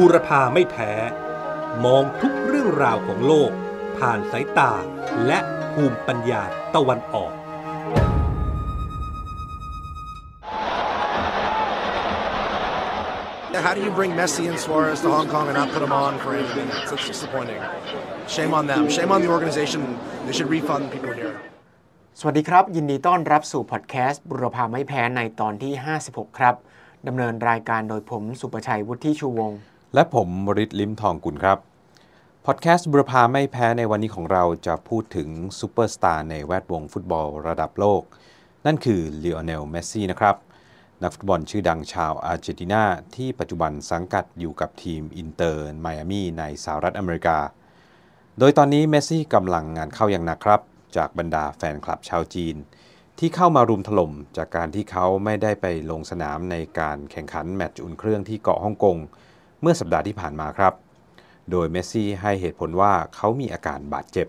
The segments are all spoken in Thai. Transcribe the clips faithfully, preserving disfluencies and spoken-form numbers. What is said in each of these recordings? บูรพาไม่แพ้มองทุกเรื่องราวของโลกผ่านสายตาและภูมิปัญญาตะวันออกHow do you bring Messi and Suarez to Hong Kong and not put them on for anything? It's, it's disappointing. Shame on them. Shame on the organization. They should refund people here. สวัสดีครับยินดีต้อนรับสู่พอดแคสต์บุรพาไม่แพ้ในตอนที่ห้าสิบหกครับดำเนินรายการโดยผมสุประชัยวุฒิชูวงศ์และผมมริศลิ้มทองกุลครับพอดแคสต์บุรพาไม่แพ้ในวันนี้ของเราจะพูดถึงซูเปอร์สตาร์ในแวดวงฟุตบอลระดับโลกนั่นคือ Lionel Messi นะครับนักฟุตบอลชื่อดังชาวอาร์เจนตินาที่ปัจจุบันสังกัดอยู่กับทีมอินเตอร์ไมอามี่ในสหรัฐอเมริกาโดยตอนนี้เมสซี่กำลังงานเข้าอย่างหนักครับจากบรรดาแฟนคลับชาวจีนที่เข้ามารุมถล่มจากการที่เขาไม่ได้ไปลงสนามในการแข่งขันแมตช์อุ่นเครื่องที่เกาะฮ่องกงเมื่อสัปดาห์ที่ผ่านมาครับโดยเมสซี่ให้เหตุผลว่าเขามีอาการบาดเจ็บ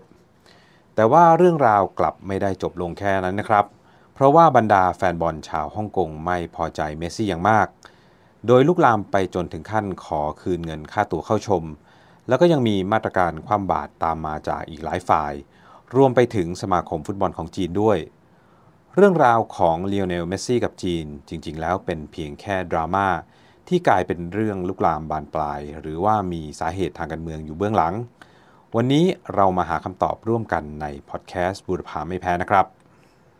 แต่ว่าเรื่องราวกลับไม่ได้จบลงแค่นั้นนะครับเพราะว่าบรรดาแฟนบอลชาวฮ่องกงไม่พอใจเมสซี่อย่างมากโดยลุกลามไปจนถึงขั้นขอคืนเงินค่าตั๋วเข้าชมแล้วก็ยังมีมาตรการคว่ำบาตรตามมาจากอีกหลายฝ่ายรวมไปถึงสมาคมฟุตบอลของจีนด้วยเรื่องราวของลีโอเนลเมสซี่กับจีนจริงๆแล้วเป็นเพียงแค่ดราม่าที่กลายเป็นเรื่องลุกลามบานปลายหรือว่ามีสาเหตุทางการเมืองอยู่เบื้องหลังวันนี้เรามาหาคำตอบร่วมกันในพอดแคสต์บุรพาไม่แพ้นะครับ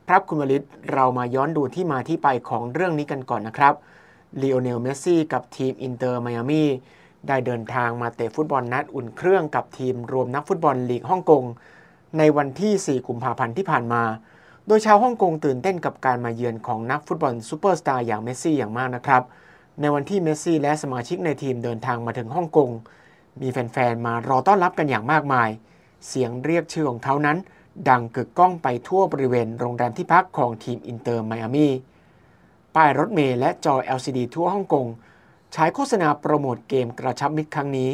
ครับคุณวลิศเรามาย้อนดูที่มาที่ไปของเรื่องนี้กันก่อนนะครับลีโอเนลเมสซี่กับทีมอินเตอร์ไมอามี่ได้เดินทางมาเตะฟุตบอลนัดอุ่นเครื่องกับทีมรวมนักฟุตบอลลีกฮ่องกงในวันที่สี่กุมภาพันธ์ที่ผ่านมาโดยชาวฮ่องกงตื่นเต้นกับการมาเยือนของนักฟุตบอลซูเปอร์สตาร์อย่างเมสซี่อย่างมากนะครับในวันที่เมสซี่และสมาชิกในทีมเดินทางมาถึงฮ่องกงมีแฟนๆมารอต้อนรับกันอย่างมากมายเสียงเรียกชื่อของเขานั้นดังกึกก้องไปทั่วบริเวณโรงแรมที่พักของทีมอินเตอร์ไมอามี่ป้ายรถเมล์และจอ แอล ซี ดี ทั่วฮ่องกงใช้โฆษณาโปรโมทเกมกระชับมิตรครั้งนี้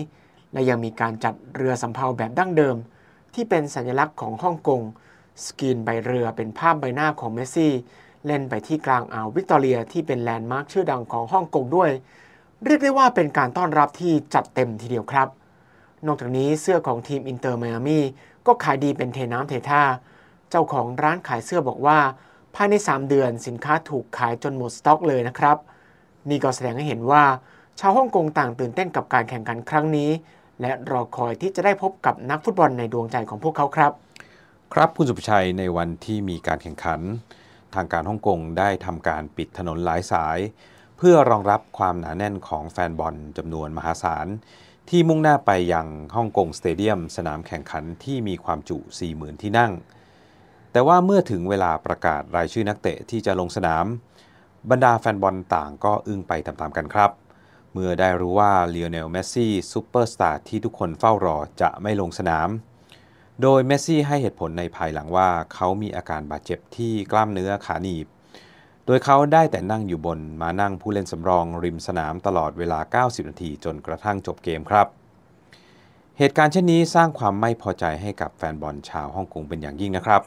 และยังมีการจัดเรือสำเภาแบบดั้งเดิมที่เป็นสัญลักษณ์ของฮ่องกงสกรีนใบเรือเป็นภาพใบหน้าของเมสซี่เล่นไปที่กลางอ่าววิกตอเรียที่เป็นแลนด์มาร์คชื่อดังของฮ่องกงด้วยเรียกได้ว่าเป็นการต้อนรับที่จัดเต็มทีเดียวครับนอกจากนี้เสื้อของทีมอินเตอร์ไมอามี่ก็ขายดีเป็นเทน้ำเทท่าเจ้าของร้านขายเสื้อบอกว่าภายในสามเดือนสินค้าถูกขายจนหมดสต็อกเลยนะครับนี่ก็แสดงให้เห็นว่าชาวฮ่องกงต่างตื่นเต้นกับการแข่งขันครั้งนี้และรอคอยที่จะได้พบกับนักฟุตบอลในดวงใจของพวกเขาครับครับคุณสุภชัยในวันที่มีการแข่งขันทางการฮ่องกงได้ทำการปิดถนนหลายสายเพื่อรองรับความหนาแน่นของแฟนบอลจำนวนมหาศาลที่มุ่งหน้าไปยังฮ่องกงสเตเดียมสนามแข่งขันที่มีความจุ สี่หมื่น ที่นั่งแต่ว่าเมื่อถึงเวลาประกาศรายชื่อนักเตะที่จะลงสนามบรรดาแฟนบอลต่างก็อึ้งไปตามๆกันครับเมื่อได้รู้ว่าลีโอเนลเมสซี่ซุปเปอร์สตาร์ที่ทุกคนเฝ้ารอจะไม่ลงสนามโดยเมสซี่ให้เหตุผลในภายหลังว่าเขามีอาการบาดเจ็บที่กล้ามเนื้อขาหนีบโดยเขาได้แต่นั่งอยู่บนมานั่งผู้เล่นสำรองริมสนามตลอดเวลาเก้าสิบนาทีจนกระทั่งจบเกมครับเหตุการณ์เช่นนี้สร้างความไม่พอใจให้กับแฟนบอลชาวฮ่องกงเป็นอย่างยิ่งนะครับ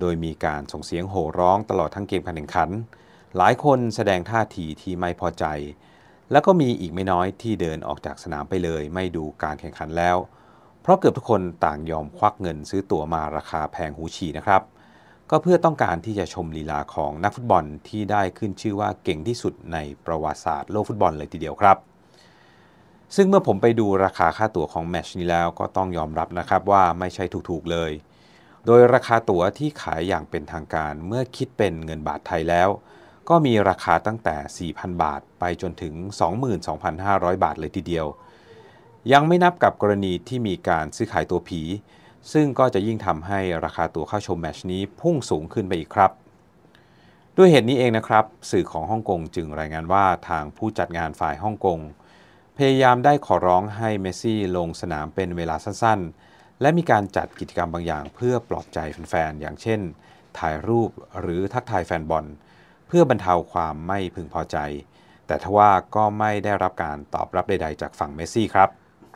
โดยมีการส่งเสียงโห่ร้องตลอดทั้งเกมการแข่งขันหลายคนแสดงท่าทีที่ไม่พอใจแล้วก็มีอีกไม่น้อยที่เดินออกจากสนามไปเลยไม่ดูการแข่งขันแล้วเพราะเกือบทุกคนต่างยอมควักเงินซื้อตั๋วมาราคาแพงหูฉี่นะครับก็เพื่อต้องการที่จะชมลีลาของนักฟุตบอลที่ได้ขึ้นชื่อว่าเก่งที่สุดในประวัติศาสตร์โลกฟุตบอลเลยทีเดียวครับซึ่งเมื่อผมไปดูราคาค่าตั๋วของแมตช์นี้แล้วก็ต้องยอมรับนะครับว่าไม่ใช่ถูกๆเลยโดยราคาตั๋วที่ขายอย่างเป็นทางการเมื่อคิดเป็นเงินบาทไทยแล้วก็มีราคาตั้งแต่ สี่พัน บาทไปจนถึง สองหมื่นสองพันห้าร้อย บาทเลยทีเดียวยังไม่นับกับกรณีที่มีการซื้อขายตั๋วผีซึ่งก็จะยิ่งทำให้ราคาตั๋วเข้าชมแมตช์นี้พุ่งสูงขึ้นไปอีกครับด้วยเหตุนี้เองนะครับสื่อของฮ่องกงจึงรายงานว่าทางผู้จัดงานฝ่ายฮ่องกงพยายามได้ขอร้องให้เมสซี่ลงสนามเป็นเวลาสั้นๆและมีการจัดกิจกรรมบางอย่างเพื่อปลอบใจแฟนๆอย่างเช่นถ่ายรูปหรือทักทายแฟนบอลเพื่อบรรเทาความไม่พึงพอใจแต่ทว่าก็ไม่ได้รับการตอบรับใดๆจากฝั่งเมสซี่ครับ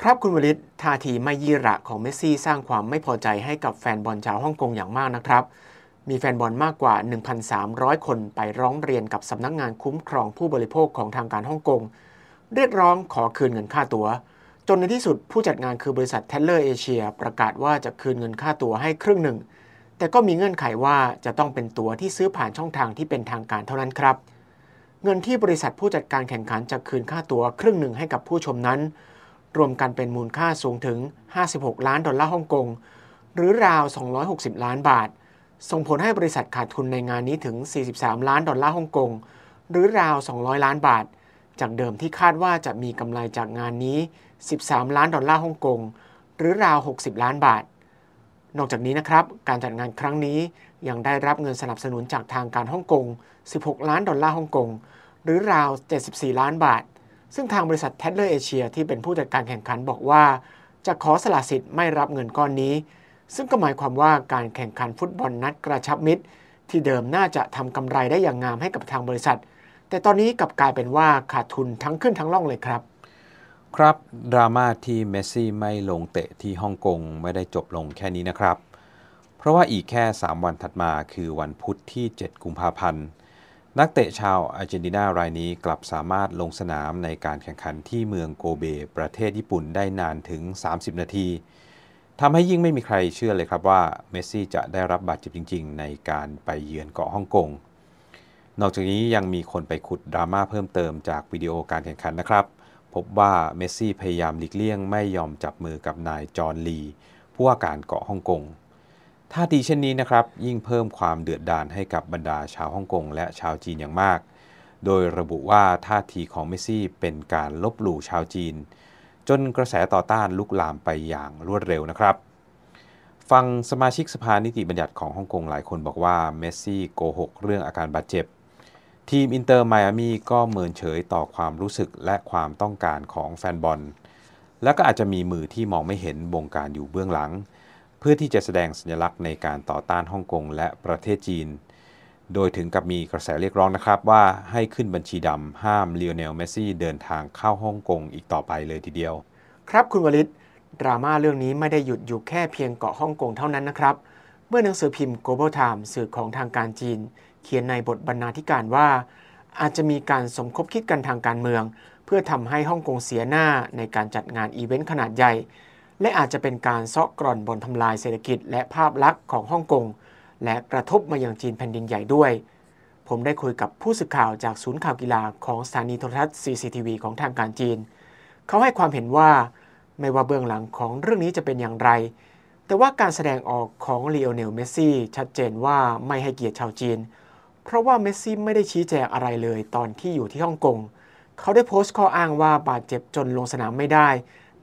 ครับคุณวลิศท่าทีไม่ยี่ระของเมสซี่สร้างความไม่พอใจให้กับแฟนบอลชาวฮ่องกงอย่างมากนะครับมีแฟนบอลมากกว่า หนึ่งพันสามร้อย คนไปร้องเรียนกับสำนักงานคุ้มครองผู้บริโภคของทางการฮ่องกง เรียกร้องขอคืนเงินค่าตั๋วจนในที่สุดผู้จัดงานคือบริษัทแทลเลอร์เอเชียประกาศว่าจะคืนเงินค่าตั๋วให้ครึ่งหนึ่งแต่ก็มีเงื่อนไขว่าจะต้องเป็นตั๋วที่ซื้อผ่านช่องทางที่เป็นทางการเท่านั้นครับเงินที่บริษัทผู้จัดการแข่งขันจะคืนค่าตั๋วครึ่งหนึ่งให้กับผู้ชมนั้นรวมกันเป็นมูลค่าสูงถึงห้าสิบหกล้านดอลลาร์ฮ่องกงหรือราวสองร้อยหกสิบล้านบาทส่งผลให้บริษัทขาดทุนในงานนี้ถึงสี่สิบสามล้านดอลลาร์ฮ่องกงหรือราวสองร้อยล้านบาทจากเดิมที่คาดว่าจะมีกำไรจากงานนี้สิบสามล้านดอลลาร์ฮ่องกงหรือราวหกสิบล้านบาทนอกจากนี้นะครับการจัดงานครั้งนี้ยังได้รับเงินสนับสนุนจากทางการฮ่องกงสิบหกล้านดอลลาร์ฮ่องกงหรือราวเจ็ดสิบสี่ล้านบาทซึ่งทางบริษัทแทลเลอร์เอเชียที่เป็นผู้จัดการแข่งขันบอกว่าจะขอสละสิทธิ์ไม่รับเงินก้อนนี้ซึ่งก็หมายความว่าการแข่งขันฟุตบอลนัดกระชับมิตรที่เดิมน่าจะทำกำไรได้อย่างงามให้กับทางบริษัทแต่ตอนนี้กลับกลายเป็นว่าขาดทุนทั้งขึ้นทั้งล่องเลยครับครับดราม่าที่เมสซี่ไม่ลงเตะที่ฮ่องกงไม่ได้จบลงแค่นี้นะครับเพราะว่าอีกแค่สามวันถัดมาคือวันพุธที่เจ็ดกุมภาพันธ์นักเตะชาวอาร์เจนตินารายนี้กลับสามารถลงสนามในการแข่งขันที่เมืองโกเบประเทศญี่ปุ่นได้นานถึงสามสิบนาทีทำให้ยิ่งไม่มีใครเชื่อเลยครับว่าเมสซี่จะได้รับบาดเจ็บจริงๆในการไปเยือนเกาะฮ่องกงนอกจากนี้ยังมีคนไปขุดดราม่าเพิ่มเติมจากวิดีโอการแข่งขันนะครับพบว่าเมสซี่พยายามหลีกเลี่ยงไม่ยอมจับมือกับนายจอห์นลีผู้ว่าการเกาะฮ่องกงท่าทีเช่นนี้นะครับยิ่งเพิ่มความเดือดดาลให้กับบรรดาชาวฮ่องกงและชาวจีนอย่างมากโดยระบุว่าท่าทีของเมสซี่เป็นการลบหลู่ชาวจีนจนกระแสต่อต้านลุกลามไปอย่างรวดเร็วนะครับฟังสมาชิกสภานิติบัญญัติของฮ่องกงหลายคนบอกว่าเมสซี่โกหกเรื่องอาการบาดเจ็บทีมอินเตอร์ไมอามี่ก็เมินเฉยต่อความรู้สึกและความต้องการของแฟนบอลและก็อาจจะมีมือที่มองไม่เห็นบงการอยู่เบื้องหลังเพื่อที่จะแสดงสัญลักษณ์ในการต่อต้านฮ่องกงและประเทศจีนโดยถึงกับมีกระแสเรียกร้องนะครับว่าให้ขึ้นบัญชีดำห้ามลีโอเนลเมสซี่เดินทางเข้าฮ่องกงอีกต่อไปเลยทีเดียวครับคุณวลิศดราม่าเรื่องนี้ไม่ได้หยุดอยู่แค่เพียงเกาะฮ่องกงเท่านั้นนะครับเมื่อหนังสือพิมพ์ Global Times สื่อของทางการจีนเขียนในบทบรรณาธิการว่าอาจจะมีการสมคบคิดกันทางการเมืองเพื่อทำให้ฮ่องกงเสียหน้าในการจัดงานอีเวนต์ขนาดใหญ่และอาจจะเป็นการเซาะกร่อนบนทำลายเศรษฐกิจและภาพลักษณ์ของฮ่องกงและกระทบมายังจีนแผ่นดินใหญ่ด้วยผมได้คุยกับผู้สื่อข่าวจากศูนย์ข่าวกีฬาของสถานีโทรทัศน์ ซี ซี ที วี ของทางการจีนเขาให้ความเห็นว่าไม่ว่าเบื้องหลังของเรื่องนี้จะเป็นอย่างไรแต่ว่าการแสดงออกของลีโอเนลเมสซี่ชัดเจนว่าไม่ให้เกียรติชาวจีนเพราะว่าเมสซี่ไม่ได้ชี้แจงอะไรเลยตอนที่อยู่ที่ฮ่องกงเขาได้โพสต์ข้ออ้างว่าบาดเจ็บจนลงสนามไม่ได้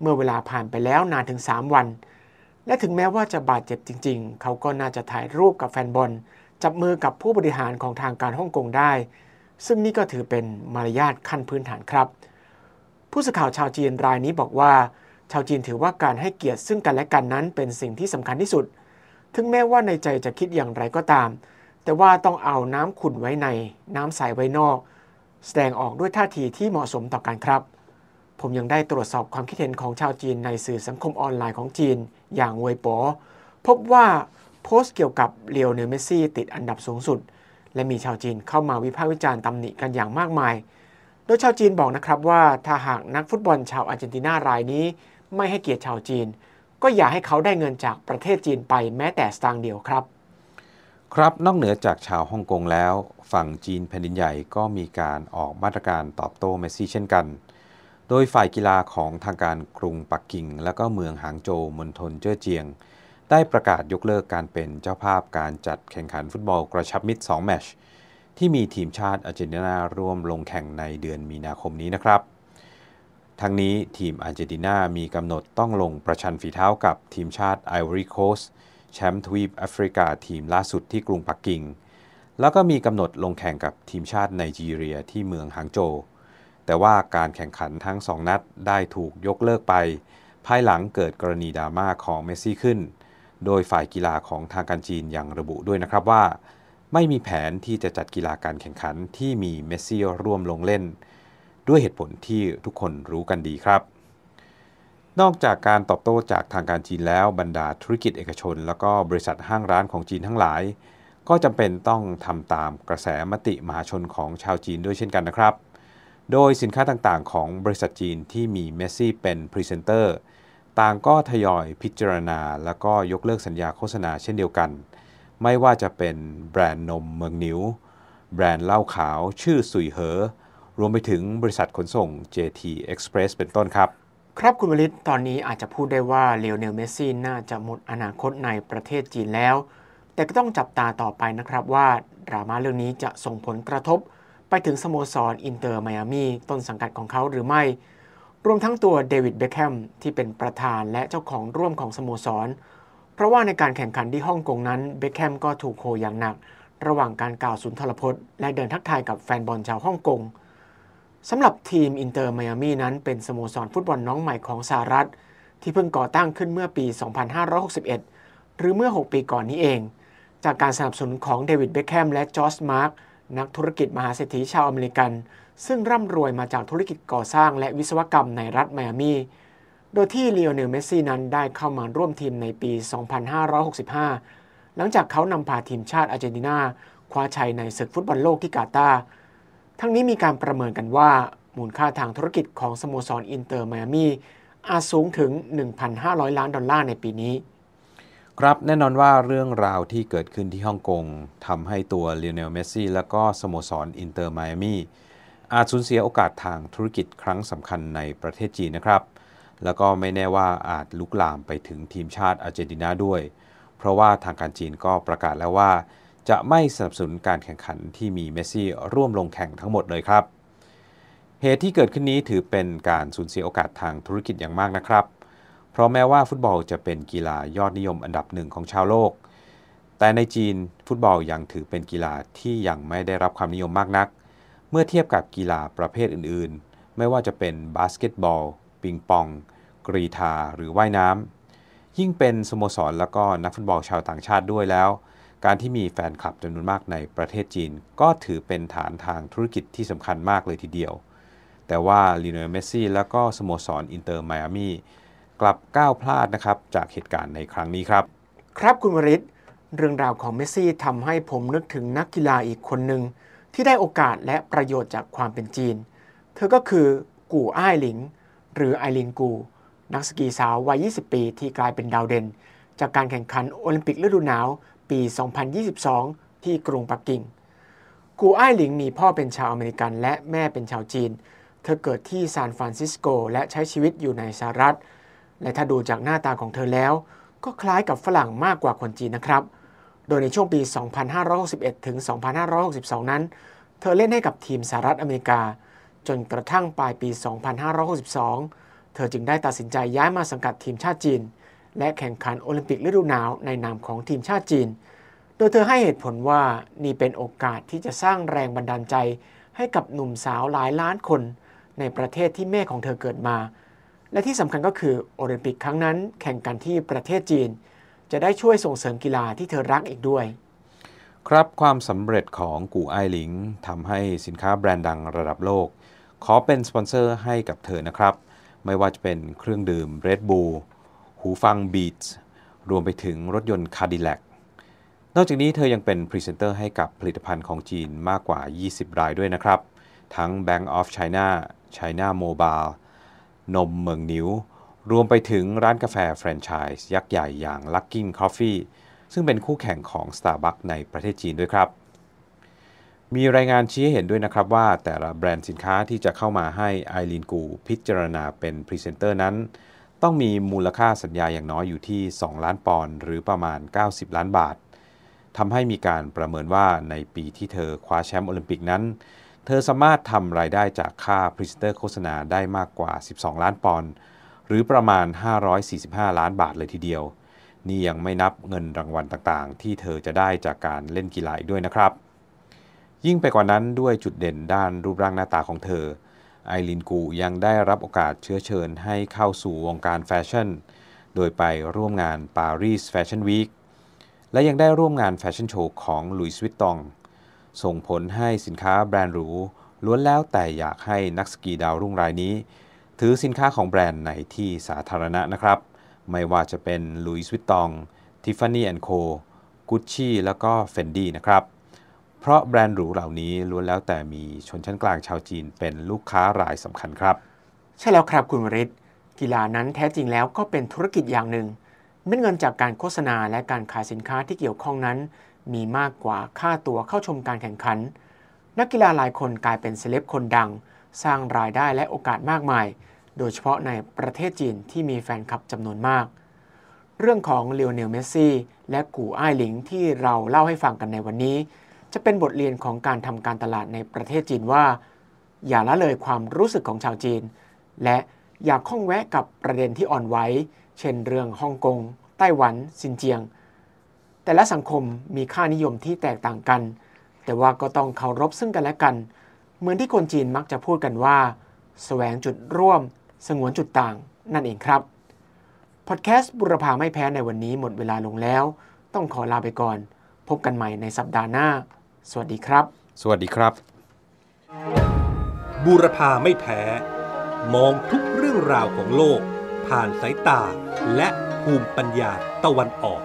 เมื่อเวลาผ่านไปแล้วนานถึงสามวันและถึงแม้ว่าจะบาดเจ็บจริงๆเขาก็น่าจะถ่ายรูปกับแฟนบอลจับมือกับผู้บริหารของทางการฮ่องกงได้ซึ่งนี่ก็ถือเป็นมารยาทขั้นพื้นฐานครับผู้สื่อข่าวชาวจีนรายนี้บอกว่าชาวจีนถือว่าการให้เกียรติซึ่งกันและกันนั้นเป็นสิ่งที่สำคัญที่สุดถึงแม้ว่าในใจจะคิดอย่างไรก็ตามแต่ว่าต้องเอาน้ำขุ่นไว้ในน้ำใสไว้นอกแสดงออกด้วยท่าทีที่เหมาะสมต่อกันครับผมยังได้ตรวจสอบความคิดเห็นของชาวจีนในสื่อสังคมออนไลน์ของจีนอย่างเว่ยป๋อพบว่าโพสต์เกี่ยวกับลีโอเนลเมสซี่ติดอันดับสูงสุดและมีชาวจีนเข้ามาวิพากษ์วิจารณ์ตำหนิกันอย่างมากมายโดยชาวจีนบอกนะครับว่าถ้าหากนักฟุตบอลชาวอาร์เจนตินารายนี้ไม่ให้เกียรติชาวจีนก็อย่าให้เขาได้เงินจากประเทศจีนไปแม้แต่สตางค์เดียวครับครับนอกเหนือจากชาวฮ่องกงแล้วฝั่งจีนแผ่นดินใหญ่ก็มีการออกมาตรการตอบโต้เมสซี่เช่นกันโดยฝ่ายกีฬาของทางการกรุงปักกิ่งและก็เมืองหางโจวมณฑลเจ้อเจียงได้ประกาศยกเลิกการเป็นเจ้าภาพการจัดแข่งขันฟุตบอลกระชับมิตรสองแมตช์ที่มีทีมชาติอาร์เจนตินาร่วมลงแข่งในเดือนมีนาคมนี้นะครับทั้งนี้ทีมอาร์เจนตินามีกำหนดต้องลงประชันฝีเท้ากับทีมชาติไอวอรีโคสต์แชมป์ทวีปแอฟริกาทีมล่าสุดที่กรุงปักกิ่งแล้วก็มีกำหนดลงแข่งกับทีมชาติไนจีเรียที่เมืองหางโจวแต่ว่าการแข่งขันทั้งสองนัดได้ถูกยกเลิกไปภายหลังเกิดกรณีดราม่าของเมสซี่ขึ้นโดยฝ่ายกีฬาของทางการจีนยังระบุด้วยนะครับว่าไม่มีแผนที่จะจัดกีฬาการแข่งขันที่มีเมสซี่ร่วมลงเล่นด้วยเหตุผลที่ทุกคนรู้กันดีครับนอกจากการตอบโต้จากทางการจีนแล้วบรรดาธุรกิจเอกชนแล้วก็บริษัทห้างร้านของจีนทั้งหลายก็จำเป็นต้องทำตามกระแสมติมหาชนของชาวจีนด้วยเช่นกันนะครับ โดยสินค้าต่างๆของบริษัทจีนที่มีเมสซี่เป็นพรีเซนเตอร์ต่างก็ทยอยพิจารณาแล้วก็ยกเลิกสัญญาโฆษณาเช่นเดียวกันไม่ว่าจะเป็นแบรนด์นมเมืองนิ้วแบรนด์เหล้าขาวชื่อสุยเหอรวมไปถึงบริษัทขนส่ง เจ ที Express เป็นต้นครับครับคุณวลิศตอนนี้อาจจะพูดได้ว่าเลโอเนลเมสซี่น่าจะหมดอนาคตในประเทศจีนแล้วแต่ก็ต้องจับตาต่อไปนะครับว่าดราม่าเรื่องนี้จะส่งผลกระทบไปถึงสโมสรอินเตอร์ไมอามี่ต้นสังกัดของเขาหรือไม่รวมทั้งตัวเดวิดเบ็คแฮมที่เป็นประธานและเจ้าของร่วมของสโมสรเพราะว่าในการแข่งขันที่ฮ่องกงนั้นเบ็คแฮมก็ถูกโหอย่างหนักระหว่างการกล่าวสุนทรพจน์และเดินทักทายกับแฟนบอลชาวฮ่องกงสำหรับทีมอินเตอร์ไมอามี่นั้นเป็นสโมสรฟุตบอลน้องใหม่ของสหรัฐที่เพิ่งก่อตั้งขึ้นเมื่อปี สองพันห้าร้อยหกสิบเอ็ด หรือเมื่อ หก ปีก่อนนี้เองจากการสนับสนุนของเดวิดเบ็คแฮมและจอร์จมาร์กนักธุรกิจมหาเศรษฐีชาวอเมริกันซึ่งร่ำรวยมาจากธุรกิจก่อสร้างและวิศวกรรมในรัฐไมอามีโดยที่ลีโอเนลเมสซี่นั้นได้เข้ามาร่วมทีมในปี สองพันห้าร้อยหกสิบห้า หลังจากเขานำพาทีมชาติอาร์เจนตินาคว้าชัยในศึกฟุตบอลโลกที่กาตาร์ทั้งนี้มีการประเมินกันว่ามูลค่าทางธุรกิจของสโมสรอินเตอร์ไมอามีอาจสูงถึง หนึ่งพันห้าร้อย ล้านดอลลาร์ในปีนี้ครับแน่นอนว่าเรื่องราวที่เกิดขึ้นที่ฮ่องกงทำให้ตัวลีโอเนลเมสซี่และก็สโมสรอินเตอร์ไมอามีอาจสูญเสียโอกาสทางธุรกิจครั้งสำคัญในประเทศจีนนะครับแล้วก็ไม่แน่ว่าอาจลุกลามไปถึงทีมชาติอาร์เจนตินาด้วยเพราะว่าทางการจีนก็ประกาศแล้วว่าจะไม่สนับสนุนการแข่งขันที่มีเมสซี่ร่วมลงแข่งทั้งหมดเลยครับเหตุที่เกิดขึ้นนี้ถือเป็นการสูญเสียโอกาสทางธุรกิจอย่างมากนะครับเพราะแม้ว่าฟุตบอลจะเป็นกีฬายอดนิยมอันดับหนึ่งของชาวโลกแต่ในจีนฟุตบอลยังถือเป็นกีฬาที่ยังไม่ได้รับความนิยมมากนักเมื่อเทียบกับกีฬาประเภทอื่นๆไม่ว่าจะเป็นบาสเกตบอลปิงปองกรีฑาหรือว่ายน้ำยิ่งเป็นสโมสรแล้วก็นักฟุตบอลชาวต่างชาติด้วยแล้วการที่มีแฟนคลับจำนวนมากในประเทศจีนก็ถือเป็นฐานทางธุรกิจที่สำคัญมากเลยทีเดียวแต่ว่าลีโอเนลเมสซี่แล้วก็สโมสรอินเตอร์ไมอามีกลับก้าวพลาดนะครับจากเหตุการณ์ในครั้งนี้ครับครับคุณวริศเรื่องราวของเมสซี่ทำให้ผมนึกถึงนักกีฬาอีกคนหนึ่งที่ได้โอกาสและประโยชน์จากความเป็นจีนเธอก็คือกู่อ้ายหลิงหรือไอลินกูนักสกีสาววัยยี่สิบปีที่กลายเป็นดาวเด่นจากการแข่งขันโอลิมปิกฤดูหนาวปี สองพันยี่สิบสอง ที่กรุงปักกิ่งกู่อ้ายหลิงมีพ่อเป็นชาวอเมริกันและแม่เป็นชาวจีนเธอเกิดที่ซานฟรานซิสโกและใช้ชีวิตอยู่ในสหรัฐและถ้าดูจากหน้าตาของเธอแล้วก็คล้ายกับฝรั่งมากกว่าคนจีนนะครับโดยในช่วงปี สองพันห้าร้อยหกสิบเอ็ด ถึง สองพันห้าร้อยหกสิบสอง นั้นเธอเล่นให้กับทีมสหรัฐอเมริกาจนกระทั่งปลายปี สองพันห้าร้อยหกสิบสอง เธอจึงได้ตัดสินใจย้ายมาสังกัดทีมชาติจีนและแข่งขันโอลิมปิกฤดูหนาวในนามของทีมชาติจีนโดยเธอให้เหตุผลว่านี่เป็นโอกาสที่จะสร้างแรงบันดาลใจให้กับหนุ่มสาวหลายล้านคนในประเทศที่แม่ของเธอเกิดมาและที่สำคัญก็คือโอลิมปิกครั้งนั้นแข่งกันที่ประเทศจีนจะได้ช่วยส่งเสริมกีฬาที่เธอรักอีกด้วยครับความสำเร็จของกู่อ้ายหลิงทำให้สินค้าแบรนด์ดังระดับโลกขอเป็นสปอนเซอร์ให้กับเธอนะครับไม่ว่าจะเป็นเครื่องดื่ม Red Bull หูฟัง Beats รวมไปถึงรถยนต์ Cadillac นอกจากนี้เธอยังเป็นพรีเซนเตอร์ให้กับผลิตภัณฑ์ของจีนมากกว่ายี่สิบรายด้วยนะครับทั้ง Bank of China China Mobileนมเมืองนิ้วรวมไปถึงร้านกาแฟแฟรนไชส์ยักษ์ใหญ่อย่างลักกิ้งคอฟฟี่ซึ่งเป็นคู่แข่งของ Starbucks ในประเทศจีนด้วยครับมีรายงานชี้เห็นด้วยนะครับว่าแต่ละแบรนด์สินค้าที่จะเข้ามาให้ไอรินกูพิจารณาเป็นพรีเซนเตอร์นั้นต้องมีมูลค่าสัญญาอย่างน้อยอยู่ที่สองล้านปอนด์หรือประมาณเก้าสิบล้านบาททำให้มีการประเมินว่าในปีที่เธอคว้าแชมป์โอลิมปิกนั้นเธอสามารถทำรายได้จากค่าพรีเซนเตอร์โฆษณาได้มากกว่าสิบสองล้านปอนด์หรือประมาณห้าร้อยสี่สิบห้าล้านบาทเลยทีเดียวนี่ยังไม่นับเงินรางวัลต่างๆที่เธอจะได้จากการเล่นกีฬาอีกด้วยนะครับยิ่งไปกว่านั้นด้วยจุดเด่นด้านรูปร่างหน้าตาของเธอไอรินกูยังได้รับโอกาสเชื้อเชิญให้เข้าสู่วงการแฟชั่นโดยไปร่วมงาน Paris Fashion Week และยังได้ร่วมงานแฟชั่นโชว์ของ Louis Vuittonส่งผลให้สินค้าแบรนด์หรูล้วนแล้วแต่อยากให้นักสกีดาวรุ่งรายนี้ถือสินค้าของแบรนด์ในที่สาธารณะนะครับไม่ว่าจะเป็น Louis Vuitton, Tiffany แอนด์ Co, Gucci แล้วก็ Fendi นะครับเพ ราะแบรนด์หรูเหล่านี้ล้วนแล้วแต่มีชนชั้นกลางชาวจีนเป็นลูกค้ารายสำคัญครับใช่แล้วครับคุณวริศกีฬานั้นแท้จริงแล้วก็เป็นธุรกิจอย่างหนึ่งเม็ดเงินจากการโฆษณาและการขายสินค้าที่เกี่ยวข้องนั้นมีมากกว่าค่าตั๋วเข้าชมการแข่งขันนักกีฬาหลายคนกลายเป็นเซเลบคนดังสร้างรายได้และโอกาสมากมายโดยเฉพาะในประเทศจีนที่มีแฟนคลับจำนวนมากเรื่องของ Lionel Messi และกู่อ้ายหลิงที่เราเล่าให้ฟังกันในวันนี้จะเป็นบทเรียนของการทำการตลาดในประเทศจีนว่าอย่าละเลยความรู้สึกของชาวจีนและอย่าข้องแวะกับประเด็นที่อ่อนไหวเช่นเรื่องฮ่องกงไต้หวันซินเจียงแต่ละสังคมมีค่านิยมที่แตกต่างกันแต่ว่าก็ต้องเคารพซึ่งกันและกันเหมือนที่คนจีนมักจะพูดกันว่าแสวงจุดร่วมสงวนจุดต่างนั่นเองครับพอดแคสต์บุรพาไม่แพ้ในวันนี้หมดเวลาลงแล้วต้องขอลาไปก่อนพบกันใหม่ในสัปดาห์หน้าสวัสดีครับสวัสดีครับบุรพาไม่แพ้มองทุกเรื่องราวของโลกผ่านสายตาและภูมิปัญญาตะวันออก